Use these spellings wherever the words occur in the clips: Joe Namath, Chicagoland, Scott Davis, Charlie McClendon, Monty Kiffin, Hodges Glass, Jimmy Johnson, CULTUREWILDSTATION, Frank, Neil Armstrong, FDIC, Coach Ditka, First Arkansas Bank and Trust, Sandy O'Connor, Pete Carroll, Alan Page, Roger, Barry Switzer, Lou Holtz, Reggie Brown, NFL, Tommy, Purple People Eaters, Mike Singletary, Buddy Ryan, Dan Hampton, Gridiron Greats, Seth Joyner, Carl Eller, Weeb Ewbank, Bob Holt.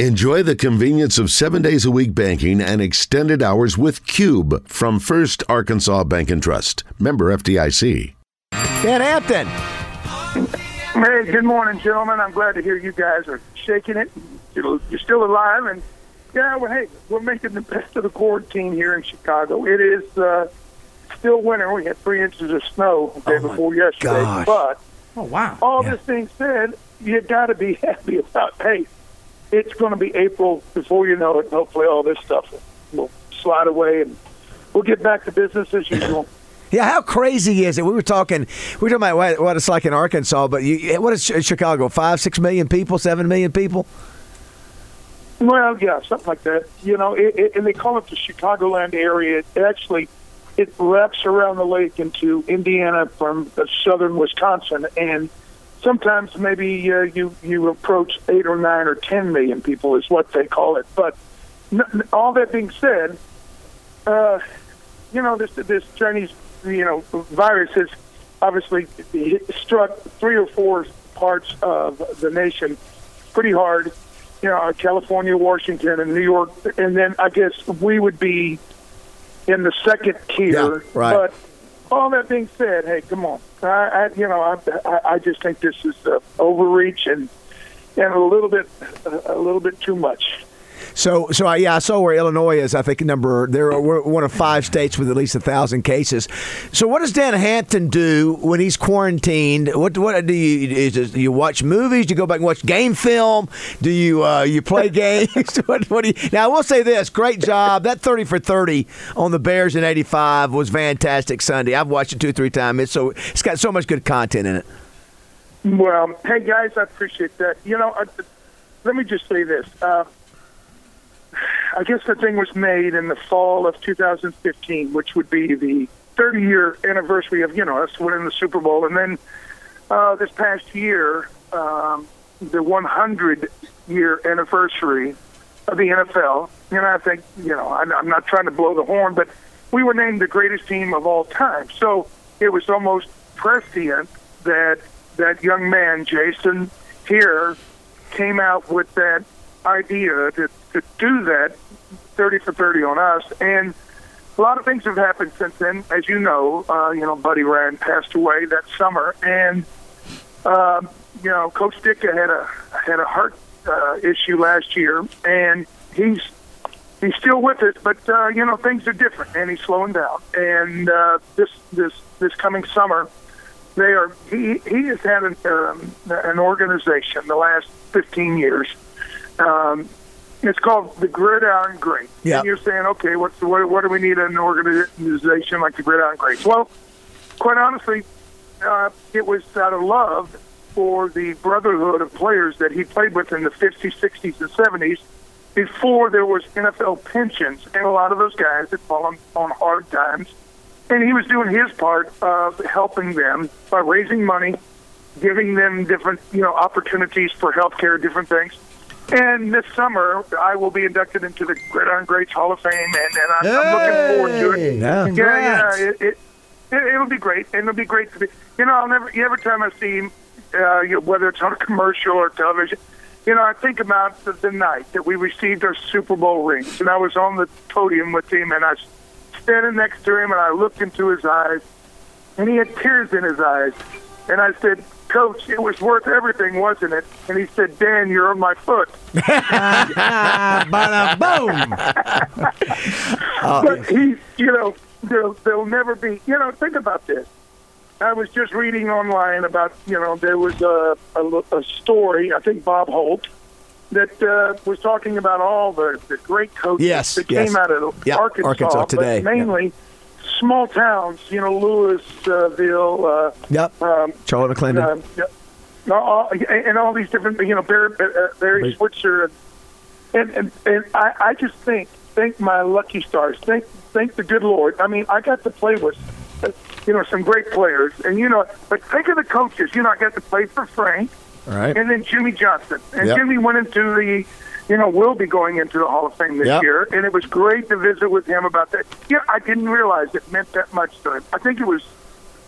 Enjoy the convenience of 7 days a week banking and extended hours with Cube from First Arkansas Bank and Trust. Member FDIC. Dan Hampton. Hey, good morning, gentlemen. I'm glad to hear you guys are shaking it. You're still alive. And, yeah, well, hey, we're making the best of the quarantine here in Chicago. It is still winter. We had 3 inches of snow the day before yesterday. Gosh. But all this being said, you got to be happy about pace. It's going to be April before you know it, and hopefully all this stuff will slide away, and we'll get back to business as usual. Yeah, how crazy is it? We were talking about what it's like in Arkansas, but what is Chicago, 5-6 million people, 7 million people? Well, yeah, something like that. You know, and they call it the Chicagoland area. It wraps around the lake into Indiana from southern Wisconsin, and sometimes maybe you approach 8 or 9 or 10 million people is what they call it. But all that being said, this Chinese, virus has obviously struck 3 or 4 parts of the nation pretty hard, California, Washington, and New York. And then I guess we would be in the second tier. Yeah, right. But all that being said, hey, come on. I just think this is overreach and a little bit too much. So I saw where Illinois is. I think we're one of 5 states with at least 1,000 cases. So what does Dan Hampton do when he's quarantined? What do you do? Do you watch movies? Do you go back and watch game film? Do you you play games? Now I will say this: great job. That 30 for 30 on the Bears in '85 was fantastic Sunday. I've watched it 2 or 3 times. It's got so much good content in it. Well, hey guys, I appreciate that. Let me just say this. I guess the thing was made in the fall of 2015, which would be the 30-year anniversary of, us winning the Super Bowl. And then this past year, the 100-year anniversary of the NFL. I think, I'm not trying to blow the horn, but we were named the greatest team of all time. So it was almost prescient that that young man, Jason, here came out with that idea to do that 30 for 30 on us, and a lot of things have happened since then. As you know, Buddy Ryan passed away that summer, and Coach Ditka had a heart issue last year, and he's still with us, but things are different, and he's slowing down. And this coming summer, he has had an organization the last 15 years. It's called the Gridiron Greats. Yep. And you're saying, okay, what do we need an organization like the Gridiron Greats? Well, quite honestly, it was out of love for the brotherhood of players that he played with in the 50s, 60s, and 70s before there was NFL pensions. And a lot of those guys had fallen on hard times. And he was doing his part of helping them by raising money, giving them different opportunities for health care, different things. And this summer, I will be inducted into the Gridiron Greats Hall of Fame, and I'm looking forward to it. It'll be great, and it'll be great to be. I'll never. Every time I see him, whether it's on a commercial or television, I think about the night that we received our Super Bowl rings, and I was on the podium with him, and I was standing next to him, and I looked into his eyes, and he had tears in his eyes, and I said, Coach, it was worth everything, wasn't it? And he said, Dan, you're on my foot. Bada-boom! But he, there'll never be, think about this. I was just reading online about, there was a story, I think Bob Holt, that was talking about all the great coaches that came out of Arkansas today. But mainly... small towns, Louisville, Charlie McClendon, and all these different, Barry Switzer, and I just thank my lucky stars, thank the good Lord. I mean, I got to play with, some great players, and but think of the coaches. I got to play for Frank, all right, and then Jimmy Johnson, and Jimmy went into the. We'll be going into the Hall of Fame this year, and it was great to visit with him about that. I didn't realize it meant that much to him. I think it was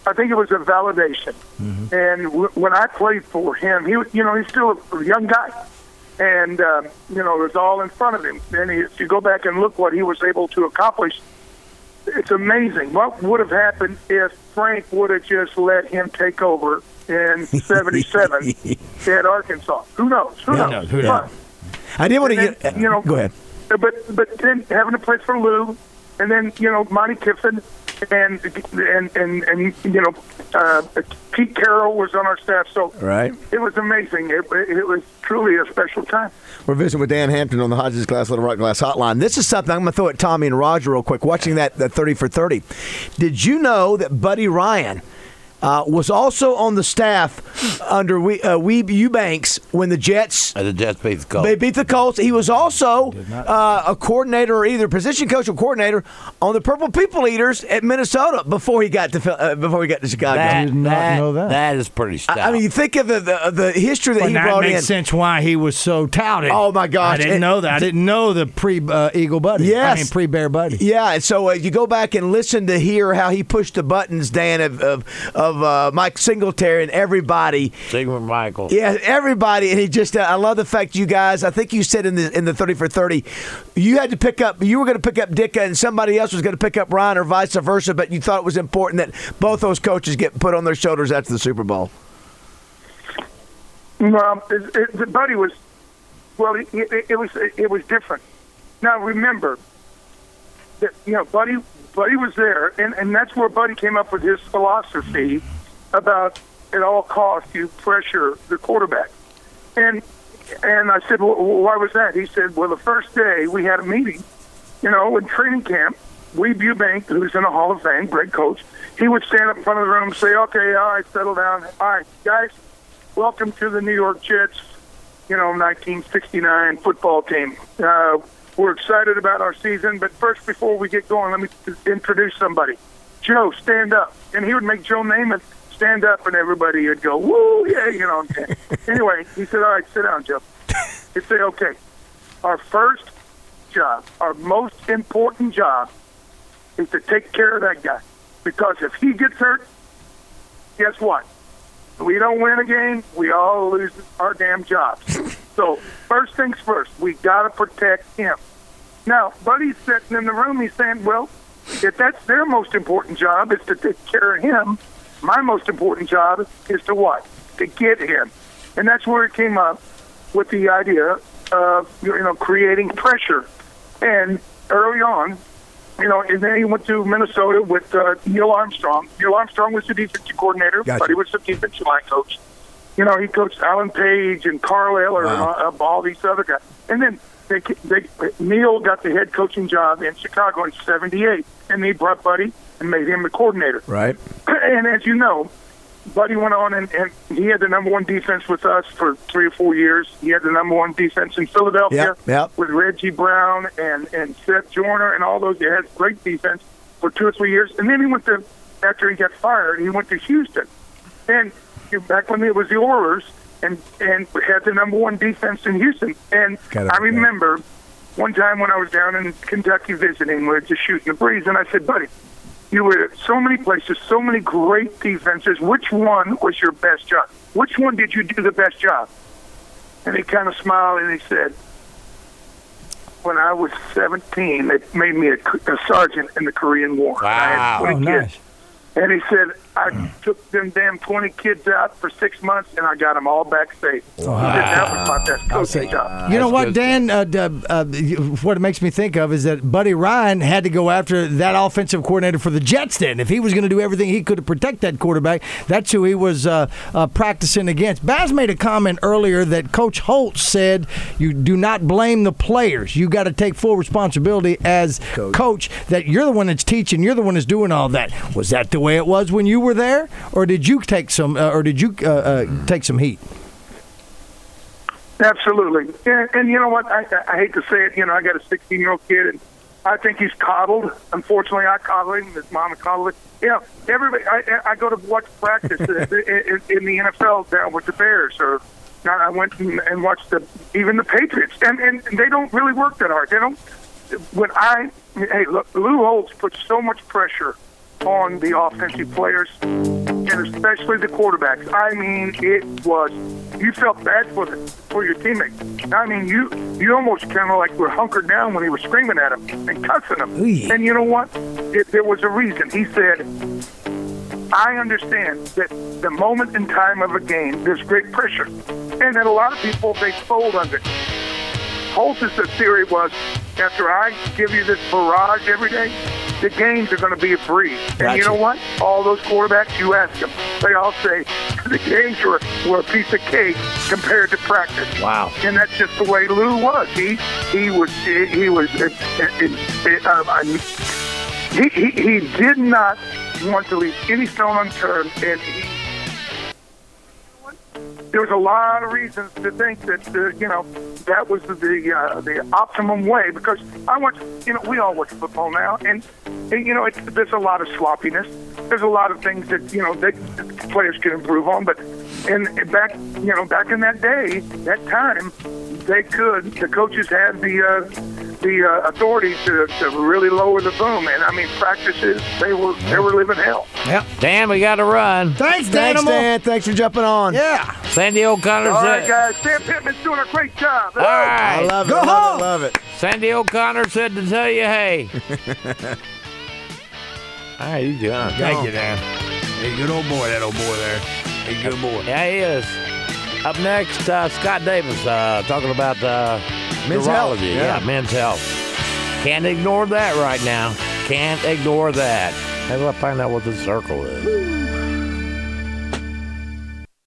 a validation. Mm-hmm. And when I played for him, he was, he's still a young guy, And, you know, it was all in front of him. And if you go back and look what he was able to accomplish, it's amazing. What would have happened if Frank would have just let him take over in 77 at Arkansas? Who knows? Who knows? I didn't want to get – go ahead. But then having to play for Lou, and then, you know, Monty Kiffin and you know, Pete Carroll was on our staff, so right. It was amazing. It was truly a special time. We're visiting with Dan Hampton on the Hodges Glass Little Rock Glass Hotline. This is something I'm going to throw at Tommy and Roger real quick, watching that 30 for 30. Did you know that Buddy Ryan was also on the staff under Weeb Ewbank when the Jets beat the Colts. They beat the Colts. He was also a coordinator, or either position coach or coordinator, on the Purple People Eaters at Minnesota before he got to Chicago. I did not know that. That is pretty stout. I mean, you think of the history that he brought in. That makes sense why he was so touted. Oh my gosh! I didn't know that. I didn't know the pre-Eagle Buddy. Yes, I mean pre-Bear Buddy. Yeah, and so you go back and listen to hear how he pushed the buttons, Dan, of Mike Singletary and everybody. Sigmund Michael. Yeah, everybody. And he just, I love the fact you guys, I think you said in the 30 for 30, you had to pick up, you were going to pick up Ditka and somebody else was going to pick up Ryan or vice versa, but you thought it was important that both those coaches get put on their shoulders after the Super Bowl. Well, the Buddy was, well, it was different. Now, remember, that, you know, Buddy was there, and that's where Buddy came up with his philosophy about at all costs you pressure the quarterback. And I said, well, why was that? He said, well, the first day we had a meeting, you know, in training camp, Weeb Ewbank, who's in the Hall of Fame, great coach, he would stand up in front of the room and say, okay, all right, settle down. All right, guys, welcome to the New York Jets, you know, 1969 football team. We're excited about our season, but first, before we get going, let me introduce somebody. Joe, stand up. And he would make Joe Namath stand up, and everybody would go, woo, yeah, you know. Anyway, he said, all right, sit down, Joe. He'd say, okay, our first job, our most important job is to take care of that guy. Because if he gets hurt, guess what? We don't win a game, we all lose our damn jobs. So, first things first, we got to protect him. Now, Buddy's sitting in the room, he's saying, well, if that's their most important job is to take care of him, my most important job is to what? To get him. And that's where it came up with the idea of, you know, creating pressure. And early on, you know, and then he went to Minnesota with Neil Armstrong. Neil Armstrong was the defensive coordinator, gotcha. Buddy was the defensive line coach. You know, he coached Alan Page and Carl Eller and all these other guys. And then Neil got the head coaching job in Chicago in 78, and he brought Buddy and made him the coordinator. Right. And as you know, Buddy went on, and he had the number one defense with us for 3 or 4 years. He had the number one defense in Philadelphia with Reggie Brown and Seth Joyner and all those. They had great defense for 2 or 3 years. And then he went to, after he got fired, he went to Houston. And back when it was the Oilers, and we had the number one defense in Houston. And I remember one time when I was down in Kentucky visiting, we were just shooting the breeze, and I said, Buddy, you were at so many places, so many great defenses. Which one was your best job? Which one did you do the best job? And he kind of smiled, and he said, when I was 17, it made me a sergeant in the Korean War. Wow. I had 20 kids. And he said, I took them damn 20 kids out for 6 months, and I got them all back safe. Wow. He said, that was my best coaching job. You know what, Dan, what it makes me think of is that Buddy Ryan had to go after that offensive coordinator for the Jets then. If he was going to do everything he could to protect that quarterback, that's who he was practicing against. Baz made a comment earlier that Coach Holt said, you do not blame the players. You got to take full responsibility as coach that you're the one that's teaching, you're the one that's doing all that. Was that the way it was when you were there, or did you take some heat? Absolutely, and you know what? I hate to say it. You know, I got a 16-year-old kid, and I think he's coddled. Unfortunately, I coddled him. His mama coddled him. You know, everybody. I go to watch practice in the NFL down with the Bears, or I went and watched even the Patriots, and they don't really work that hard. They don't. Look, Lou Holtz puts so much pressure on the offensive players, and especially the quarterbacks. I mean, it was you felt bad for your teammate. I mean, you almost kind of like were hunkered down when he was screaming at him and cussing him. Ooh. And you know what? There was a reason. He said, I understand that the moment in time of a game, there's great pressure. And that a lot of people, they fold under it. Holtz's theory was, after I give you this barrage every day, the games are going to be a breeze. And gotcha. You know what? All those quarterbacks, you ask them, they all say the games were a piece of cake compared to practice. Wow. And that's just the way Lou was. He did not want to leave any stone unturned, and there was a lot of reasons to think that that was the optimum way, because I watch, we all watch football now, and there's a lot of sloppiness, there's a lot of things that that players can improve on, but back in that day, that time, the coaches had the authority to really lower the boom, and I mean practices they were living hell. Yep, Dan, we got to run. Thanks, Dan. Thanks for jumping on. Yeah, Sandy O'Connor's. All right, guys, Sam Pittman's doing a great job. All right, I love it. Go home. Sandy O'Connor said to tell you, hey. All right, he's gone. Thank you, Dan. Hey, good old boy, that old boy there. Hey, good boy. Yeah, he is. Up next, Scott Davis talking about. Men's health. Yeah, men's health. Can't ignore that right now. Can't ignore that. Maybe I'll find out what the circle is.